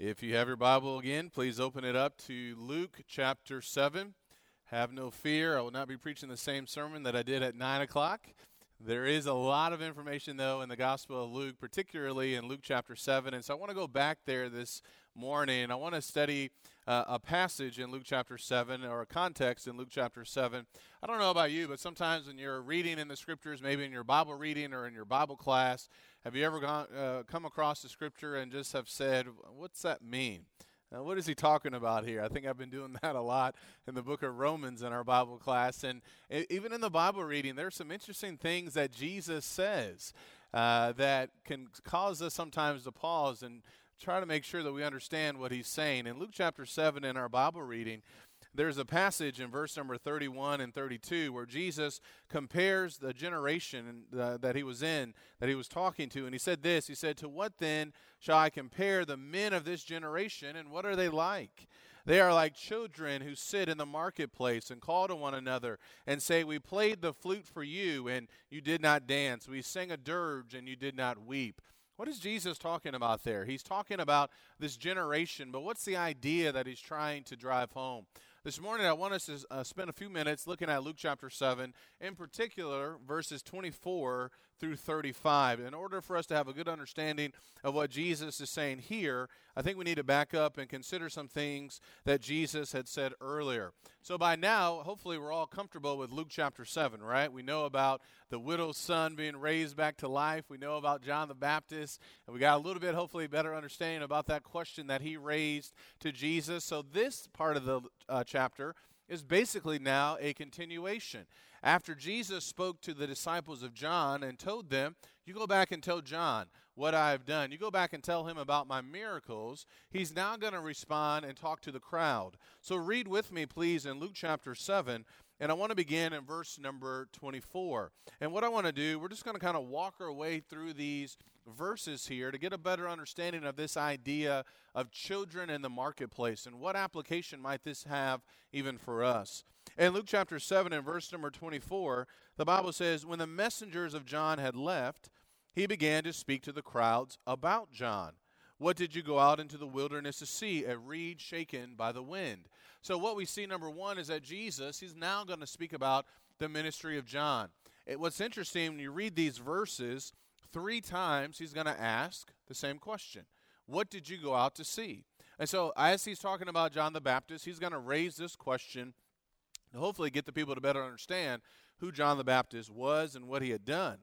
If you have your Bible again, please open it up to Luke chapter 7. Have no fear, I will not be preaching the same sermon that I did at 9 o'clock. There is a lot of information, though, in the Gospel of Luke, particularly in Luke chapter 7. And so I want to go back there this morning. I want to study a passage in Luke chapter 7 or a context in Luke chapter 7. I don't know about you, but sometimes when you're reading in the Scriptures, maybe in your Bible reading or in your Bible class, have you ever come across the Scripture and just have said, what's that mean? Now, what is he talking about here? I think I've been doing that a lot in the book of Romans in our Bible class. And even in the Bible reading, there are some interesting things that Jesus says that can cause us sometimes to pause and try to make sure that we understand what he's saying. In Luke chapter 7 in our Bible reading, there's a passage in verse number 31 and 32 where Jesus compares the generation that he was in, that he was talking to, and he said this, he said, "To what then shall I compare the men of this generation, and what are they like? They are like children who sit in the marketplace and call to one another and say, we played the flute for you, and you did not dance. We sang a dirge, and you did not weep." What is Jesus talking about there? He's talking about this generation, but what's the idea that he's trying to drive home? This morning, I want us to spend a few minutes looking at Luke chapter 7, in particular, verses 24 through 35. In order for us to have a good understanding of what Jesus is saying here, I think we need to back up and consider some things that Jesus had said earlier. So by now, hopefully, we're all comfortable with Luke chapter 7, right? We know about the widow's son being raised back to life. We know about John the Baptist. And we got a little bit, hopefully, better understanding about that question that he raised to Jesus. So this part of the chapter is basically now a continuation. After Jesus spoke to the disciples of John and told them, you go back and tell John what I've done. You go back and tell him about my miracles. He's now going to respond and talk to the crowd. So read with me, please, in Luke chapter 7, and I want to begin in verse number 24. And what I want to do, we're just going to kind of walk our way through these verses here to get a better understanding of this idea of children in the marketplace and what application might this have even for us. In Luke chapter 7 and verse number 24, the Bible says, "When the messengers of John had left, he began to speak to the crowds about John. What did you go out into the wilderness to see? A reed shaken by the wind." So what we see, number one, is that Jesus, he's now going to speak about the ministry of John. What's interesting, when you read these verses, 3 times he's going to ask the same question. What did you go out to see? And so as he's talking about John the Baptist, he's going to raise this question to hopefully get the people to better understand who John the Baptist was and what he had done.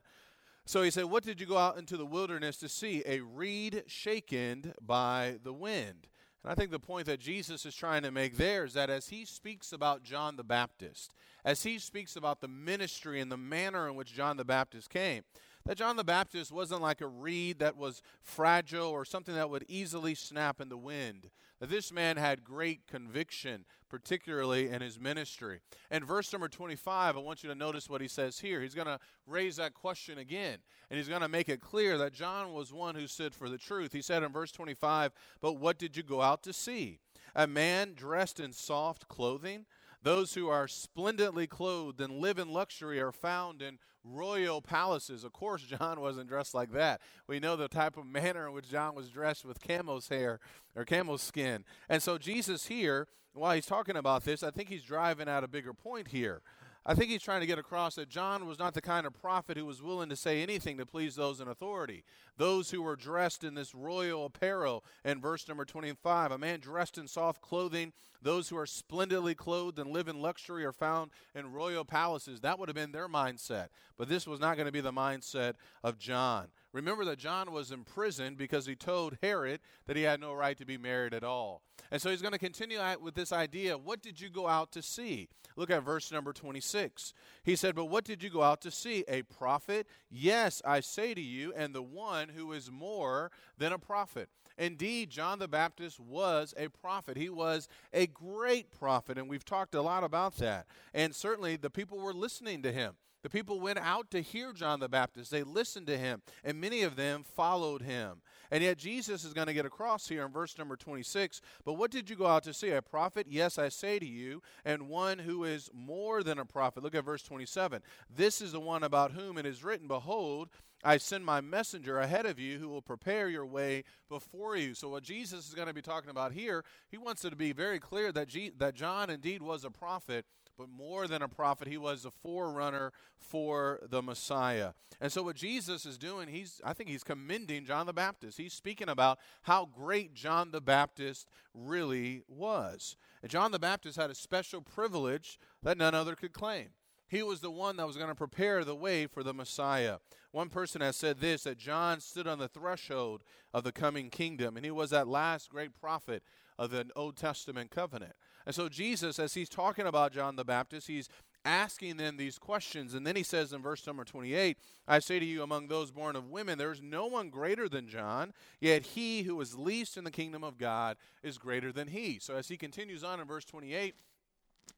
So he said, what did you go out into the wilderness to see? A reed shaken by the wind. And I think the point that Jesus is trying to make there is that as he speaks about John the Baptist, as he speaks about the ministry and the manner in which John the Baptist came, that John the Baptist wasn't like a reed that was fragile or something that would easily snap in the wind. That this man had great conviction, particularly in his ministry. And verse number 25, I want you to notice what he says here. He's going to raise that question again, and he's going to make it clear that John was one who stood for the truth. He said in verse 25, "But what did you go out to see? A man dressed in soft clothing? Those who are splendidly clothed and live in luxury are found in royal palaces." Of course, John wasn't dressed like that. We know the type of manner in which John was dressed, with camel's hair or camel's skin. And so Jesus here, while he's talking about this, I think he's driving out a bigger point here. I think he's trying to get across that John was not the kind of prophet who was willing to say anything to please those in authority. Those who were dressed in this royal apparel, in verse number 25, a man dressed in soft clothing, those who are splendidly clothed and live in luxury are found in royal palaces. That would have been their mindset, but this was not going to be the mindset of John. Remember that John was imprisoned because he told Herod that he had no right to be married at all. And so he's going to continue with this idea, what did you go out to see? Look at verse number 26. He said, "But what did you go out to see? A prophet? Yes, I say to you, and the one who is more than a prophet." Indeed, John the Baptist was a prophet. He was a great prophet, and we've talked a lot about that. And certainly the people were listening to him. The people went out to hear John the Baptist. They listened to him, and many of them followed him. And yet Jesus is going to get across here in verse number 26. But what did you go out to see? A prophet? Yes, I say to you, and one who is more than a prophet. Look at verse 27. This is the one about whom it is written, behold, I send my messenger ahead of you who will prepare your way before you. So what Jesus is going to be talking about here, he wants it to be very clear that John indeed was a prophet, but more than a prophet, he was a forerunner for the Messiah. And so what Jesus is doing, I think he's commending John the Baptist. He's speaking about how great John the Baptist really was. And John the Baptist had a special privilege that none other could claim. He was the one that was going to prepare the way for the Messiah. One person has said this, that John stood on the threshold of the coming kingdom, and he was that last great prophet of the Old Testament covenant. And so Jesus, as he's talking about John the Baptist, he's asking them these questions. And then he says in verse number 28, I say to you, among those born of women, there is no one greater than John, yet he who is least in the kingdom of God is greater than he. So as he continues on in verse 28,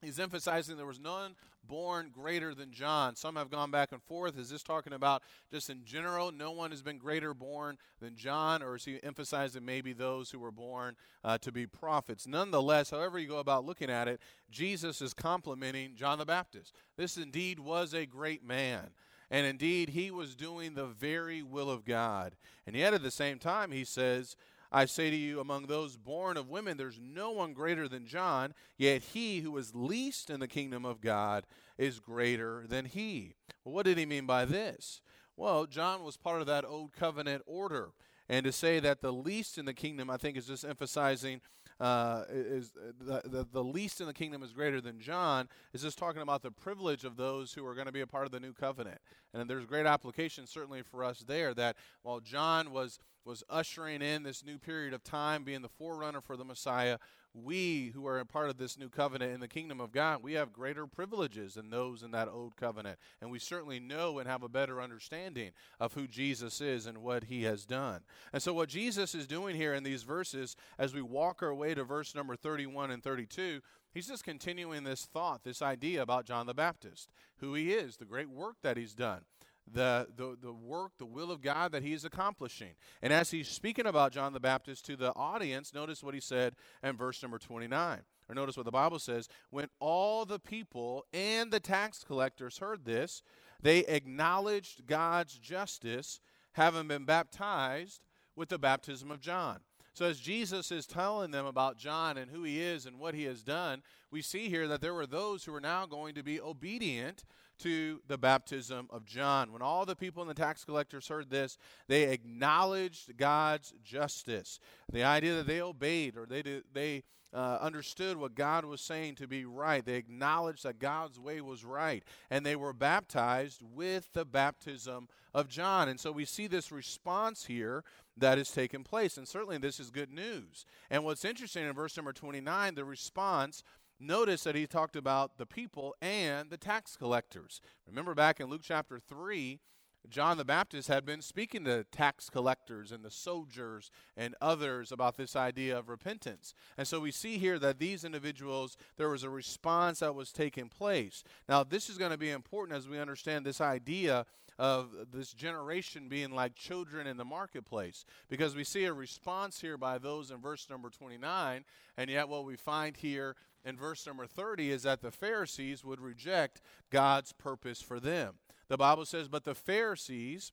he's emphasizing there was none born greater than John. Some have gone back and forth. Is this talking about just in general, no one has been greater born than John? Or is he emphasizing maybe those who were born to be prophets? Nonetheless, however you go about looking at it, Jesus is complimenting John the Baptist. This indeed was a great man. And indeed, he was doing the very will of God. And yet at the same time, he says, I say to you, among those born of women, there's no one greater than John, yet he who is least in the kingdom of God is greater than he. Well, what did he mean by this? Well, John was part of that old covenant order. And to say that the least in the kingdom, I think, is just emphasizing the least in the kingdom is greater than John, is just talking about the privilege of those who are going to be a part of the new covenant. And there's great application certainly for us there that while John was ushering in this new period of time, being the forerunner for the Messiah, we who are a part of this new covenant in the kingdom of God, we have greater privileges than those in that old covenant. And we certainly know and have a better understanding of who Jesus is and what he has done. And so what Jesus is doing here in these verses, as we walk our way to verse number 31 and 32, he's just continuing this thought, this idea about John the Baptist, who he is, the great work that he's done. The work, the will of God that he is accomplishing. And as he's speaking about John the Baptist to the audience, notice what he said in verse number 29. Or notice what the Bible says. When all the people and the tax collectors heard this, they acknowledged God's justice, having been baptized with the baptism of John. So as Jesus is telling them about John and who he is and what he has done, we see here that there were those who are now going to be obedient to the baptism of John. When all the people and the tax collectors heard this, they acknowledged God's justice. The idea that they obeyed or they understood what God was saying to be right. They acknowledged that God's way was right, and they were baptized with the baptism of John. And so we see this response here that has taken place, and certainly this is good news. And what's interesting in verse number 29, the response, notice that he talked about the people and the tax collectors. Remember back in Luke chapter 3, John the Baptist had been speaking to tax collectors and the soldiers and others about this idea of repentance. And so we see here that these individuals, there was a response that was taking place. Now, this is going to be important as we understand this idea of this generation being like children in the marketplace, because we see a response here by those in verse number 29, and yet what we find here in verse number 30 is that the Pharisees would reject God's purpose for them. The Bible says, but the Pharisees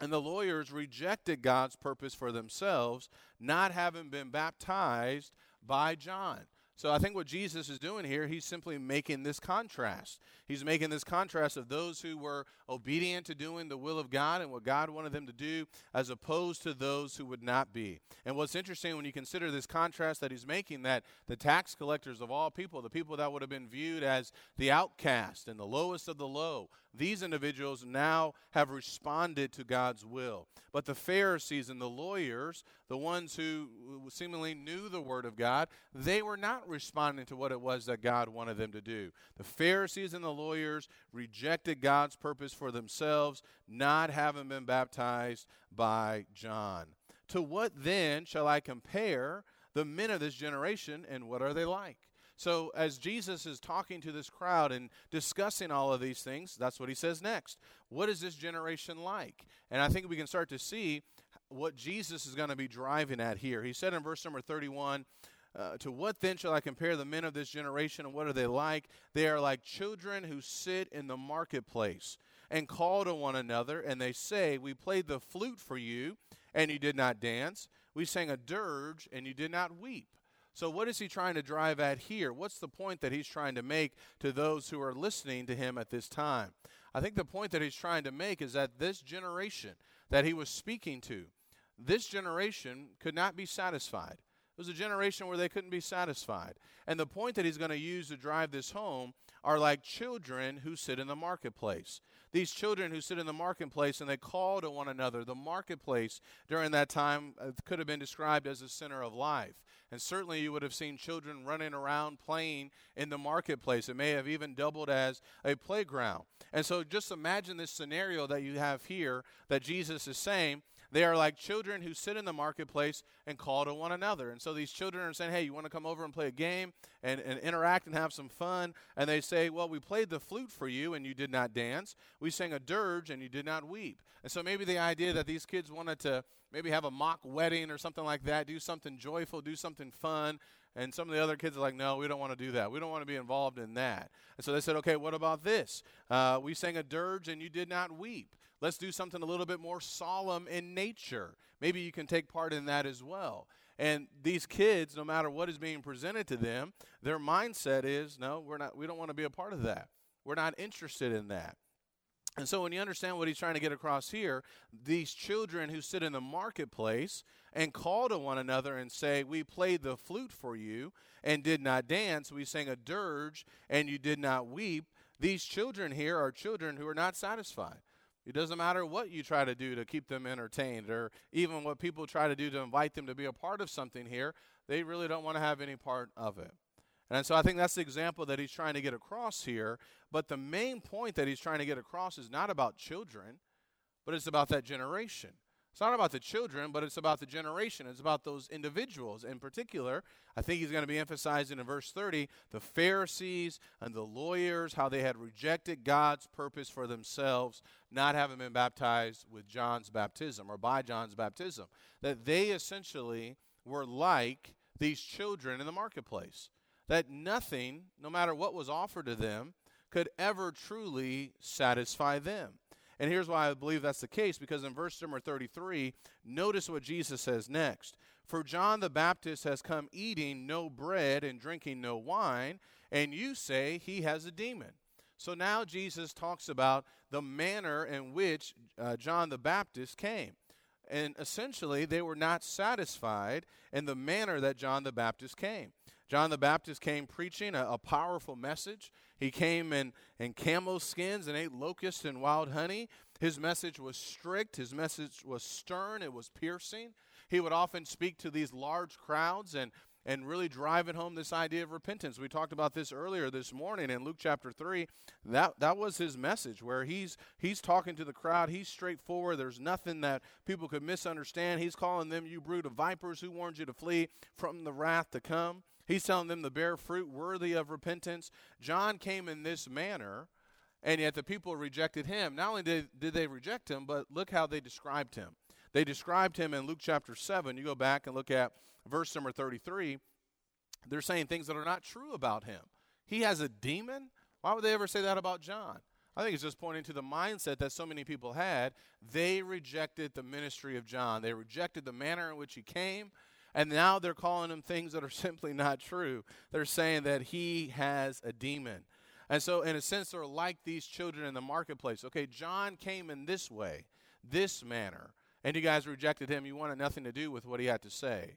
and the lawyers rejected God's purpose for themselves, not having been baptized by John. So I think what Jesus is doing here, he's simply making this contrast. He's making this contrast of those who were obedient to doing the will of God and what God wanted them to do, as opposed to those who would not be. And what's interesting when you consider this contrast that he's making, that the tax collectors of all people, the people that would have been viewed as the outcast and the lowest of the low, these individuals now have responded to God's will. But the Pharisees and the lawyers, the ones who seemingly knew the word of God, they were not responding to what it was that God wanted them to do. The Pharisees and the lawyers rejected God's purpose for themselves, not having been baptized by John. To what then shall I compare the men of this generation, and what are they like? So as Jesus is talking to this crowd and discussing all of these things, that's what he says next. What is this generation like? And I think we can start to see what Jesus is going to be driving at here. He said in verse number 31, to what then shall I compare the men of this generation, and what are they like? They are like children who sit in the marketplace and call to one another, and they say, we played the flute for you, and you did not dance. We sang a dirge, and you did not weep. So what is he trying to drive at here? What's the point that he's trying to make to those who are listening to him at this time? I think the point that he's trying to make is that this generation that he was speaking to, this generation could not be satisfied. It was a generation where they couldn't be satisfied. And the point that he's going to use to drive this home are like children who sit in the marketplace. These children who sit in the marketplace and they call to one another. The marketplace during that time could have been described as the center of life. And certainly you would have seen children running around playing in the marketplace. It may have even doubled as a playground. And so just imagine this scenario that you have here that Jesus is saying, they are like children who sit in the marketplace and call to one another. And so these children are saying, hey, you want to come over and play a game and interact and have some fun? And they say, well, we played the flute for you and you did not dance. We sang a dirge and you did not weep. And so maybe the idea that these kids wanted to maybe have a mock wedding or something like that, do something joyful, do something fun. And some of the other kids are like, no, we don't want to do that. We don't want to be involved in that. And so they said, okay, what about this? We sang a dirge and you did not weep. Let's do something a little bit more solemn in nature. Maybe you can take part in that as well. And these kids, no matter what is being presented to them, their mindset is, no, we don't want to be a part of that. We're not interested in that. And so when you understand what he's trying to get across here, these children who sit in the marketplace and call to one another and say, we played the flute for you and did not dance. We sang a dirge and you did not weep. These children here are children who are not satisfied. It doesn't matter what you try to do to keep them entertained or even what people try to do to invite them to be a part of something here. They really don't want to have any part of it. And so I think that's the example that he's trying to get across here. But the main point that he's trying to get across is not about children, but it's about that generation. It's not about the children, but it's about the generation. It's about those individuals. In particular, I think he's going to be emphasizing in verse 30, the Pharisees and the lawyers, how they had rejected God's purpose for themselves, not having been baptized with John's baptism or by John's baptism. That they essentially were like these children in the marketplace. That nothing, no matter what was offered to them, could ever truly satisfy them. And here's why I believe that's the case, because in verse number 33, notice what Jesus says next. For John the Baptist has come eating no bread and drinking no wine, and you say he has a demon. So now Jesus talks about the manner in which John the Baptist came. And essentially, they were not satisfied in the manner that John the Baptist came. John the Baptist came preaching a powerful message. He came in camel skins and ate locusts and wild honey. His message was strict. His message was stern. It was piercing. He would often speak to these large crowds and really driving home this idea of repentance. We talked about this earlier this morning in Luke chapter 3. That was his message, where he's talking to the crowd. He's straightforward. There's nothing that people could misunderstand. He's calling them, you brood of vipers, who warned you to flee from the wrath to come. He's telling them to bear fruit worthy of repentance. John came in this manner, and yet the people rejected him. Not only did they reject him, but look how they described him. They described him in Luke chapter 7. You go back and look at verse number 33. They're saying things that are not true about him. He has a demon? Why would they ever say that about John? I think it's just pointing to the mindset that so many people had. They rejected the ministry of John. They rejected the manner in which he came. And now they're calling him things that are simply not true. They're saying that he has a demon. And so in a sense, they're like these children in the marketplace. Okay, John came in this way, this manner, and you guys rejected him. You wanted nothing to do with what he had to say.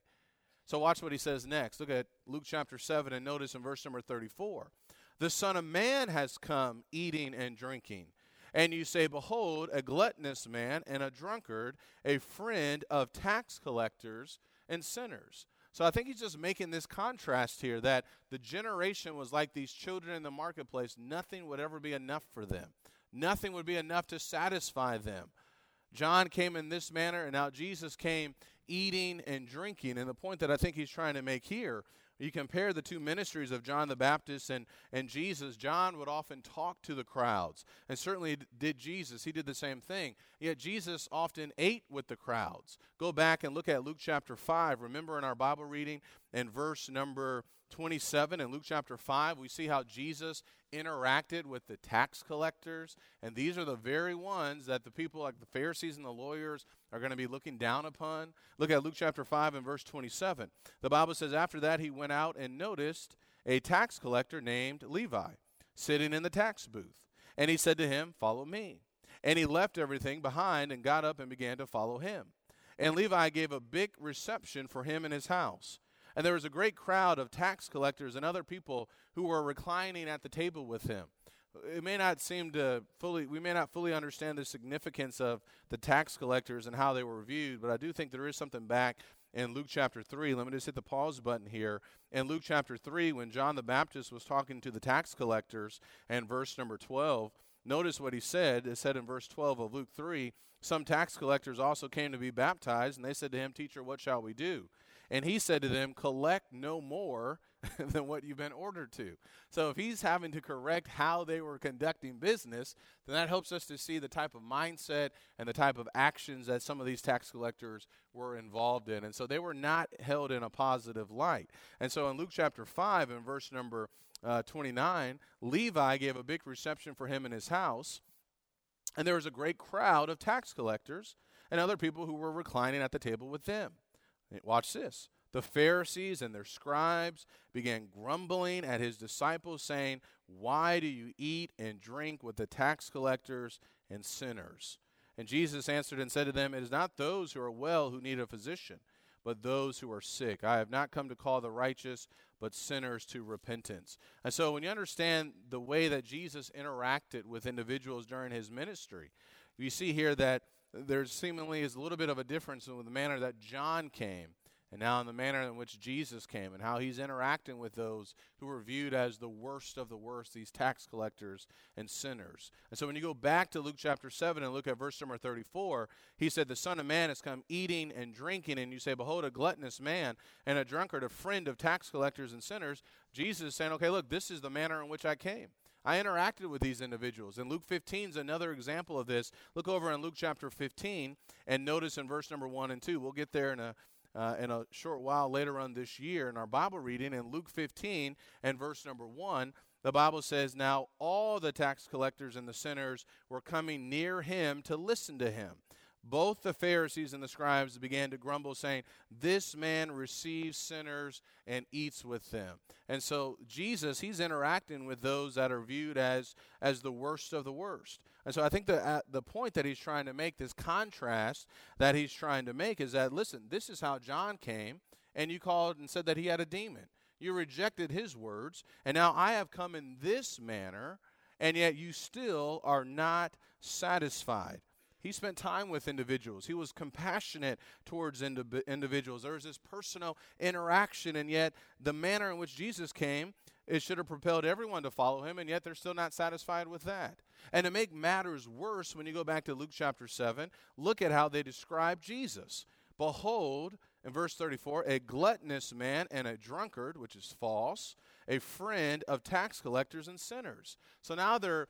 So watch what he says next. Look at Luke chapter 7 and notice in verse number 34. The Son of Man has come eating and drinking. And you say, behold, a gluttonous man and a drunkard, a friend of tax collectors and sinners. So I think he's just making this contrast here that the generation was like these children in the marketplace. Nothing would ever be enough for them. Nothing would be enough to satisfy them. John came in this manner, and now Jesus came eating and drinking. And the point that I think he's trying to make here You compare the two ministries of John the Baptist and Jesus. John would often talk to the crowds, and certainly did Jesus. He did the same thing. Yet Jesus often ate with the crowds. Go back and look at Luke chapter 5. Remember in our Bible reading in verse number 27 in Luke chapter 5, we see how Jesus interacted with the tax collectors. And these are the very ones that the people like the Pharisees and the lawyers are going to be looking down upon. Look at Luke chapter 5 and verse 27. The Bible says, after that he went out and noticed a tax collector named Levi sitting in the tax booth. And he said to him, follow me. And he left everything behind and got up and began to follow him. And Levi gave a big reception for him in his house. And there was a great crowd of tax collectors and other people who were reclining at the table with him. It may not seem to we may not fully understand the significance of the tax collectors and how they were viewed, but I do think there is something back in Luke chapter 3. Let me just hit the pause button here. In Luke chapter 3, when John the Baptist was talking to the tax collectors in verse number 12, notice what he said. It said in verse 12 of Luke 3, some tax collectors also came to be baptized, and they said to him, teacher, what shall we do? And he said to them, collect no more than what you've been ordered to. So if he's having to correct how they were conducting business, then that helps us to see the type of mindset and the type of actions that some of these tax collectors were involved in. And so they were not held in a positive light. And so in Luke chapter 5 and verse number 29, Levi gave a big reception for him in his house. And there was a great crowd of tax collectors and other people who were reclining at the table with them. Watch this. The Pharisees and their scribes began grumbling at his disciples, saying, why do you eat and drink with the tax collectors and sinners? And Jesus answered and said to them, it is not those who are well who need a physician, but those who are sick. I have not come to call the righteous, but sinners to repentance. And so when you understand the way that Jesus interacted with individuals during his ministry, you see here that there seemingly is a little bit of a difference in the manner that John came and now in the manner in which Jesus came and how he's interacting with those who were viewed as the worst of the worst, these tax collectors and sinners. And so when you go back to Luke chapter 7 and look at verse number 34, he said, the Son of Man has come eating and drinking, and you say, behold, a gluttonous man and a drunkard, a friend of tax collectors and sinners. Jesus is saying, okay, look, this is the manner in which I came. I interacted with these individuals. And Luke 15 is another example of this. Look over in Luke chapter 15 and notice in verse number 1 and 2. We'll get there in a short while later on this year in our Bible reading. In Luke 15 and verse number 1, the Bible says, now all the tax collectors and the sinners were coming near him to listen to him. Both the Pharisees and the scribes began to grumble, saying, this man receives sinners and eats with them. And so Jesus, he's interacting with those that are viewed as the worst of the worst. And so I think the point that he's trying to make, this contrast that he's trying to make is that, listen, this is how John came, and you called and said that he had a demon. You rejected his words, and now I have come in this manner, and yet you still are not satisfied. He spent time with individuals. He was compassionate towards individuals. There was this personal interaction, and yet the manner in which Jesus came, it should have propelled everyone to follow him, and yet they're still not satisfied with that. And to make matters worse, when you go back to Luke chapter 7, look at how they describe Jesus. Behold, in verse 34, a gluttonous man and a drunkard, which is false, a friend of tax collectors and sinners. So now they're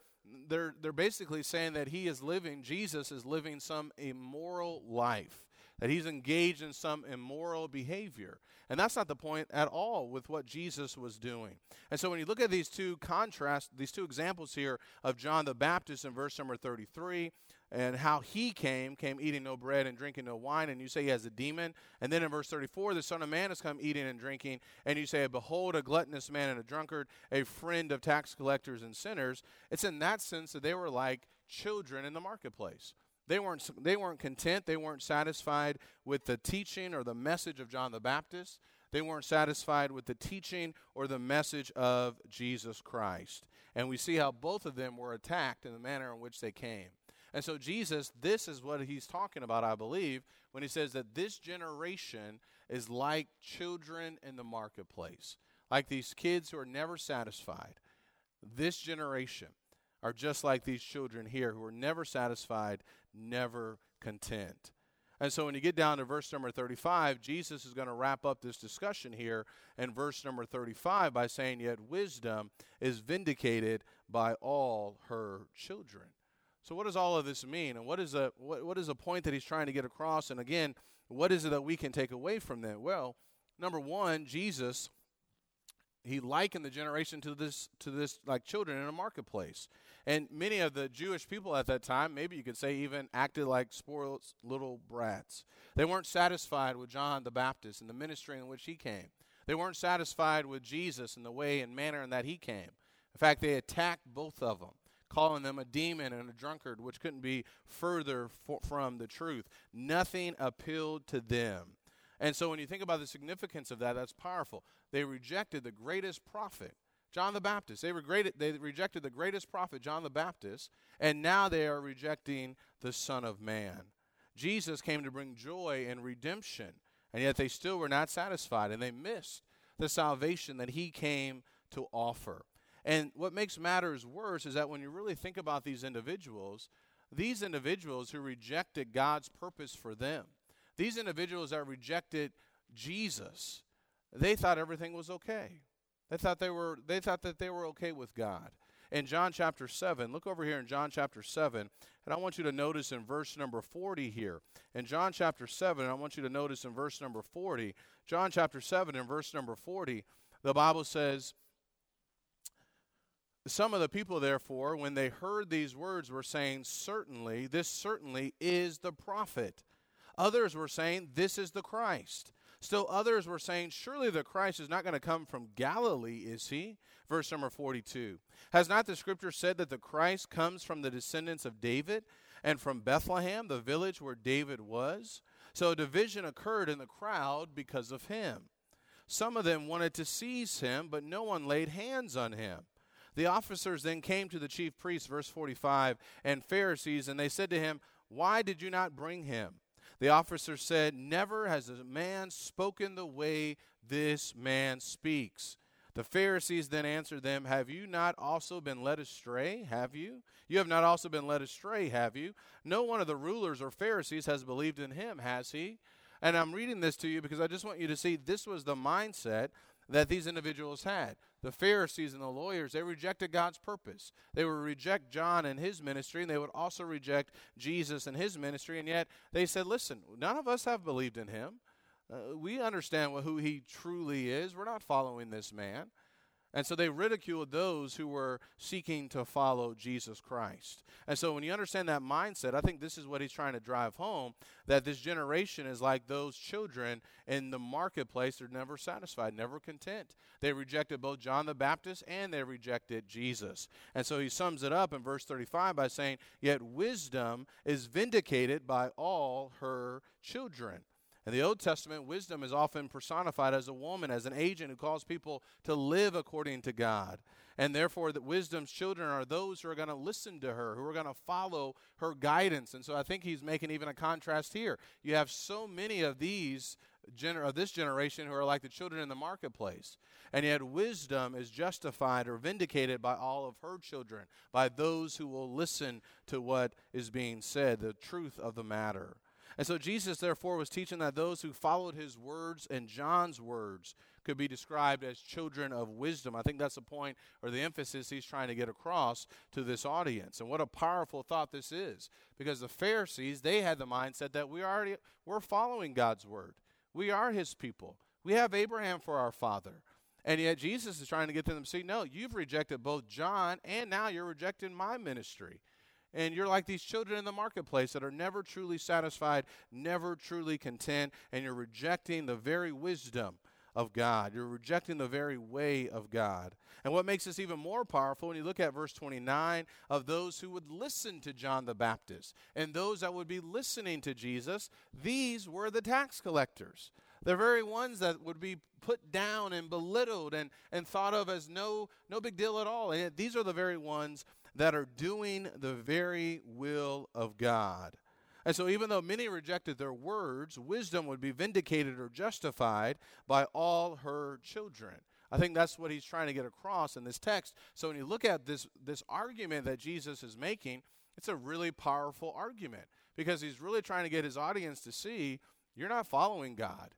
basically saying that Jesus is living some immoral life, that he's engaged in some immoral behavior. And that's not the point at all with what Jesus was doing. And so when you look at these two contrasts, these two examples here of John the Baptist in verse number 33, and how he came eating no bread and drinking no wine, and you say he has a demon. And then in verse 34, the Son of Man has come eating and drinking, and you say, behold, a gluttonous man and a drunkard, a friend of tax collectors and sinners. It's in that sense that they were like children in the marketplace. They weren't content. They weren't satisfied with the teaching or the message of John the Baptist. They weren't satisfied with the teaching or the message of Jesus Christ. And we see how both of them were attacked in the manner in which they came. And so Jesus, this is what he's talking about, I believe, when he says that this generation is like children in the marketplace, like these kids who are never satisfied. This generation are just like these children here who are never satisfied, never content. And so when you get down to verse number 35, Jesus is going to wrap up this discussion here in verse number 35 by saying, yet wisdom is vindicated by all her children. So what does all of this mean? And what is a point that he's trying to get across? And again, what is it that we can take away from that? Well, number one, Jesus, he likened the generation to this like children in a marketplace. And many of the Jewish people at that time, maybe you could say even acted like spoiled little brats. They weren't satisfied with John the Baptist and the ministry in which he came. They weren't satisfied with Jesus and the way and manner in that he came. In fact, they attacked both of them, calling them a demon and a drunkard, which couldn't be further from the truth. Nothing appealed to them. And so when you think about the significance of that, that's powerful. They rejected the greatest prophet, John the Baptist. They rejected the greatest prophet, John the Baptist, and now they are rejecting the Son of Man. Jesus came to bring joy and redemption, and yet they still were not satisfied, and they missed the salvation that he came to offer. And what makes matters worse is that when you really think about these individuals who rejected God's purpose for them, these individuals that rejected Jesus, they thought everything was okay. They thought that they were okay with God. In John chapter 7, look over here in John chapter 7, and I want you to notice in verse number 40 here. In John chapter 7, I want you to notice in verse number 40. John chapter 7 and verse number 40, the Bible says, some of the people, therefore, when they heard these words, were saying, certainly, this certainly is the prophet. Others were saying, this is the Christ. Still others were saying, surely the Christ is not going to come from Galilee, is he? Verse number 42. Has not the scripture said that the Christ comes from the descendants of David and from Bethlehem, the village where David was? So a division occurred in the crowd because of him. Some of them wanted to seize him, but no one laid hands on him. The officers then came to the chief priests, verse 45, and Pharisees, and they said to him, why did you not bring him? The officer said, never has a man spoken the way this man speaks. The Pharisees then answered them, have you not also been led astray? Have you? You have not also been led astray, have you? No one of the rulers or Pharisees has believed in him, has he? And I'm reading this to you because I just want you to see this was the mindset that these individuals had. The Pharisees and the lawyers, they rejected God's purpose. They would reject John and his ministry, and they would also reject Jesus and his ministry, and yet they said, listen, none of us have believed in him. We understand who he truly is. We're not following this man. And so they ridiculed those who were seeking to follow Jesus Christ. And so when you understand that mindset, I think this is what he's trying to drive home, that this generation is like those children in the marketplace. They're never satisfied, never content. They rejected both John the Baptist and they rejected Jesus. And so he sums it up in verse 35 by saying, yet wisdom is vindicated by all her children. In the Old Testament, wisdom is often personified as a woman, as an agent who calls people to live according to God. And therefore, that wisdom's children are those who are going to listen to her, who are going to follow her guidance. And so I think he's making even a contrast here. You have so many of these of this generation who are like the children in the marketplace. And yet wisdom is justified or vindicated by all of her children, by those who will listen to what is being said, the truth of the matter. And so Jesus, therefore, was teaching that those who followed his words and John's words could be described as children of wisdom. I think that's the point or the emphasis he's trying to get across to this audience. And what a powerful thought this is, because the Pharisees, they had the mindset that we're following God's word. We are his people. We have Abraham for our father. And yet Jesus is trying to get them to see, no, you've rejected both John and now you're rejecting my ministry. And you're like these children in the marketplace that are never truly satisfied, never truly content, and you're rejecting the very wisdom of God. You're rejecting the very way of God. And what makes this even more powerful, when you look at verse 29, of those who would listen to John the Baptist and those that would be listening to Jesus, these were the tax collectors. The very ones that would be put down and belittled and thought of as no big deal at all. And these are the very ones that are doing the very will of God. And so even though many rejected their words, wisdom would be vindicated or justified by all her children. I think that's what he's trying to get across in this text. So when you look at this argument that Jesus is making, it's a really powerful argument. because he's really trying to get his audience to see you're not following God.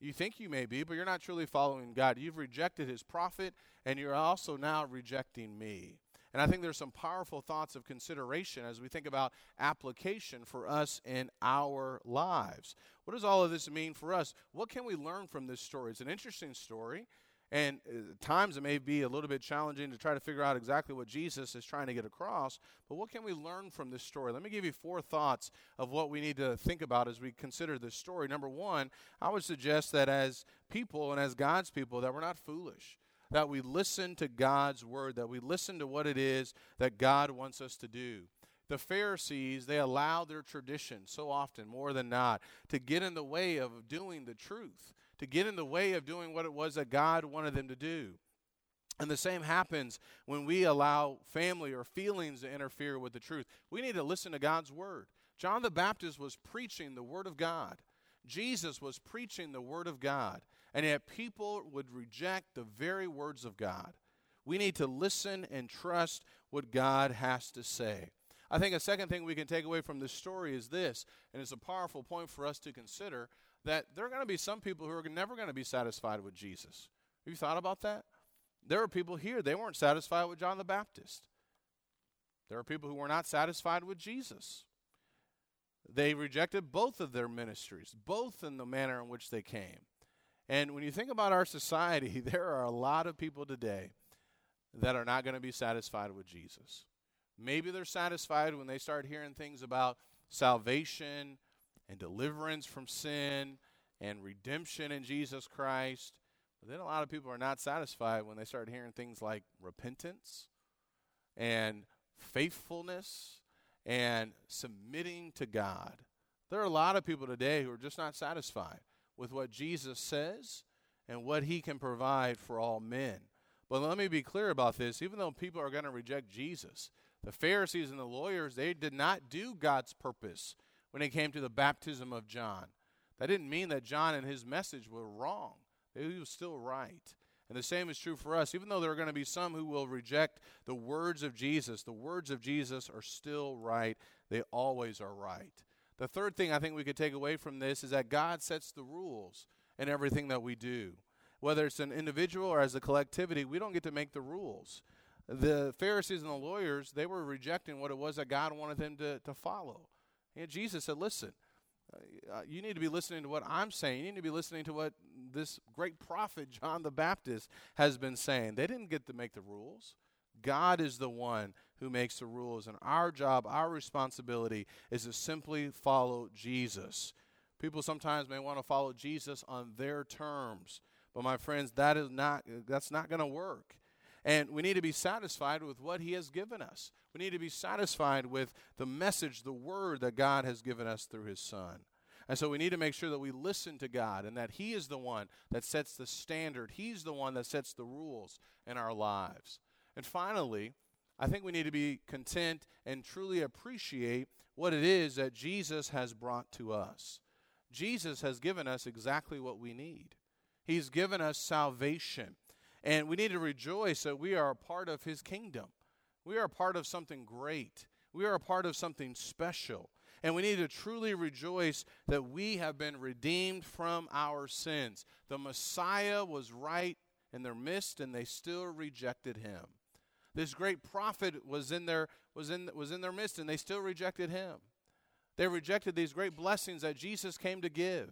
You think you may be, but you're not truly following God. You've rejected his prophet, and you're also now rejecting me. And I think there's some powerful thoughts of consideration as we think about application for us in our lives. What does all of this mean for us? What can we learn from this story? It's an interesting story, and at times it may be a little bit challenging to try to figure out exactly what Jesus is trying to get across, but what can we learn from this story? Let me give you 4 thoughts of what we need to think about as we consider this story. Number 1, I would suggest that as people and as God's people that we're not foolish, that we listen to God's word, that we listen to what it is that God wants us to do. The Pharisees, they allow their tradition so often, more than not, to get in the way of doing the truth, to get in the way of doing what it was that God wanted them to do. And the same happens when we allow family or feelings to interfere with the truth. We need to listen to God's word. John the Baptist was preaching the word of God. Jesus was preaching the word of God. And yet people would reject the very words of God. We need to listen and trust what God has to say. I think a second thing we can take away from this story is this, and it's a powerful point for us to consider, that there are going to be some people who are never going to be satisfied with Jesus. Have you thought about that? There are people here, they weren't satisfied with John the Baptist. There are people who were not satisfied with Jesus. They rejected both of their ministries, both in the manner in which they came. And when you think about our society, there are a lot of people today that are not going to be satisfied with Jesus. Maybe they're satisfied when they start hearing things about salvation and deliverance from sin and redemption in Jesus Christ. But then a lot of people are not satisfied when they start hearing things like repentance and faithfulness and submitting to God. There are a lot of people today who are just not satisfied with what Jesus says and what he can provide for all men. But let me be clear about this. Even though people are going to reject Jesus, the Pharisees and the lawyers, they did not do God's purpose when it came to the baptism of John. That didn't mean that John and his message were wrong. He was still right. And the same is true for us. Even though there are going to be some who will reject the words of Jesus, the words of Jesus are still right. They always are right. The third thing I think we could take away from this is that God sets the rules in everything that we do. Whether it's an individual or as a collectivity, we don't get to make the rules. The Pharisees and the lawyers, they were rejecting what it was that God wanted them to follow. And Jesus said, listen, you need to be listening to what I'm saying. You need to be listening to what this great prophet John the Baptist has been saying. They didn't get to make the rules. God is the one who makes the rules, and our job, our responsibility is to simply follow Jesus. People sometimes may want to follow Jesus on their terms, but my friends, that's not going to work. And we need to be satisfied with what he has given us. We need to be satisfied with the message, the word that God has given us through his son. And so we need to make sure that we listen to God and that he is the one that sets the standard. He's the one that sets the rules in our lives. And finally, I think we need to be content and truly appreciate what it is that Jesus has brought to us. Jesus has given us exactly what we need. He's given us salvation. And we need to rejoice that we are a part of his kingdom. We are a part of something great. We are a part of something special. And we need to truly rejoice that we have been redeemed from our sins. The Messiah was right in their midst, and they still rejected him. This great prophet was in their midst, and they still rejected him. They rejected these great blessings that Jesus came to give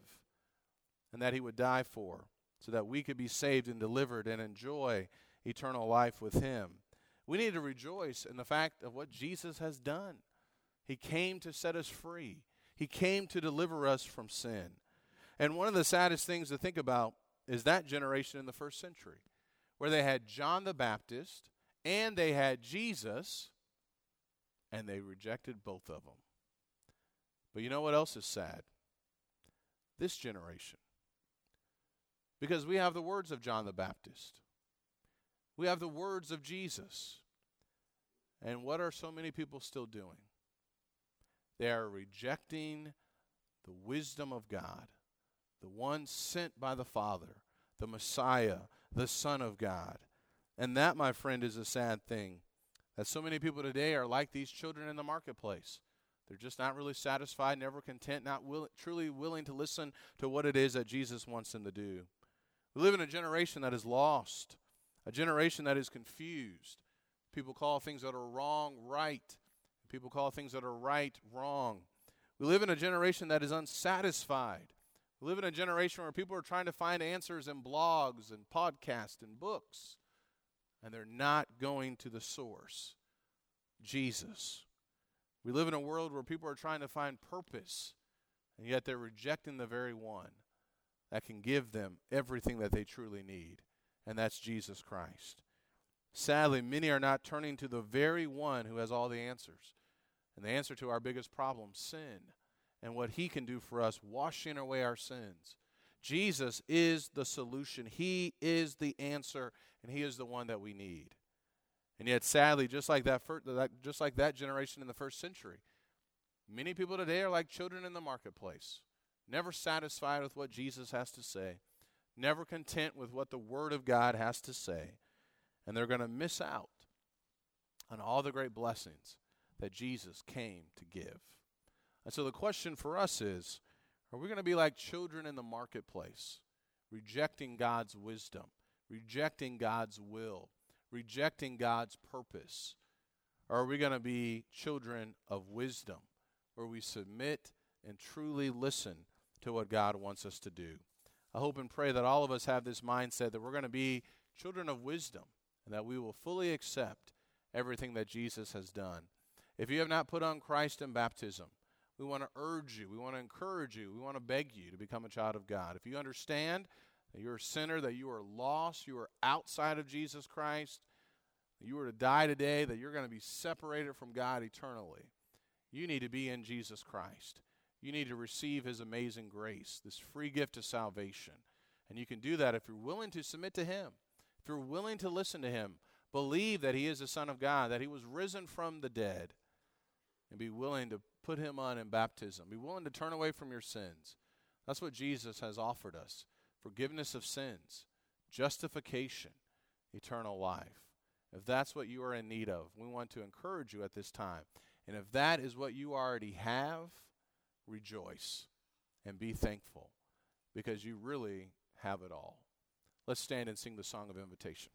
and that he would die for so that we could be saved and delivered and enjoy eternal life with him. We need to rejoice in the fact of what Jesus has done. He came to set us free. He came to deliver us from sin. And one of the saddest things to think about is that generation in the first century where they had John the Baptist and they had Jesus, and they rejected both of them. But you know what else is sad? This generation. Because we have the words of John the Baptist. We have the words of Jesus. And what are so many people still doing? They are rejecting the wisdom of God, the one sent by the Father, the Messiah, the Son of God. And that, my friend, is a sad thing, that so many people today are like these children in the marketplace. They're just not really satisfied, never content, not truly willing to listen to what it is that Jesus wants them to do. We live in a generation that is lost, a generation that is confused. People call things that are wrong right. People call things that are right wrong. We live in a generation that is unsatisfied. We live in a generation where people are trying to find answers in blogs and podcasts and books, and they're not going to the source, Jesus. We live in a world where people are trying to find purpose, and yet they're rejecting the very one that can give them everything that they truly need, and that's Jesus Christ. Sadly, many are not turning to the very one who has all the answers. And the answer to our biggest problem, sin, and what he can do for us, washing away our sins. Jesus is the solution. He is the answer, and he is the one that we need. And yet, sadly, just like that generation in the first century, many people today are like children in the marketplace, never satisfied with what Jesus has to say, never content with what the Word of God has to say, and they're going to miss out on all the great blessings that Jesus came to give. And so the question for us is, are we going to be like children in the marketplace, rejecting God's wisdom, rejecting God's will, rejecting God's purpose? Or are we going to be children of wisdom, where we submit and truly listen to what God wants us to do? I hope and pray that all of us have this mindset that we're going to be children of wisdom and that we will fully accept everything that Jesus has done. If you have not put on Christ in baptism, we want to urge you, we want to encourage you, we want to beg you to become a child of God. If you understand that you're a sinner, that you are lost, you are outside of Jesus Christ, that you are to die today, that you're going to be separated from God eternally, you need to be in Jesus Christ. You need to receive his amazing grace, this free gift of salvation. And you can do that if you're willing to submit to him, if you're willing to listen to him, believe that he is the Son of God, that he was risen from the dead, and be willing to put him on in baptism. Be willing to turn away from your sins. That's what Jesus has offered us. Forgiveness of sins, justification, eternal life. If that's what you are in need of, we want to encourage you at this time. And if that is what you already have, rejoice and be thankful, because you really have it all. Let's stand and sing the song of invitation.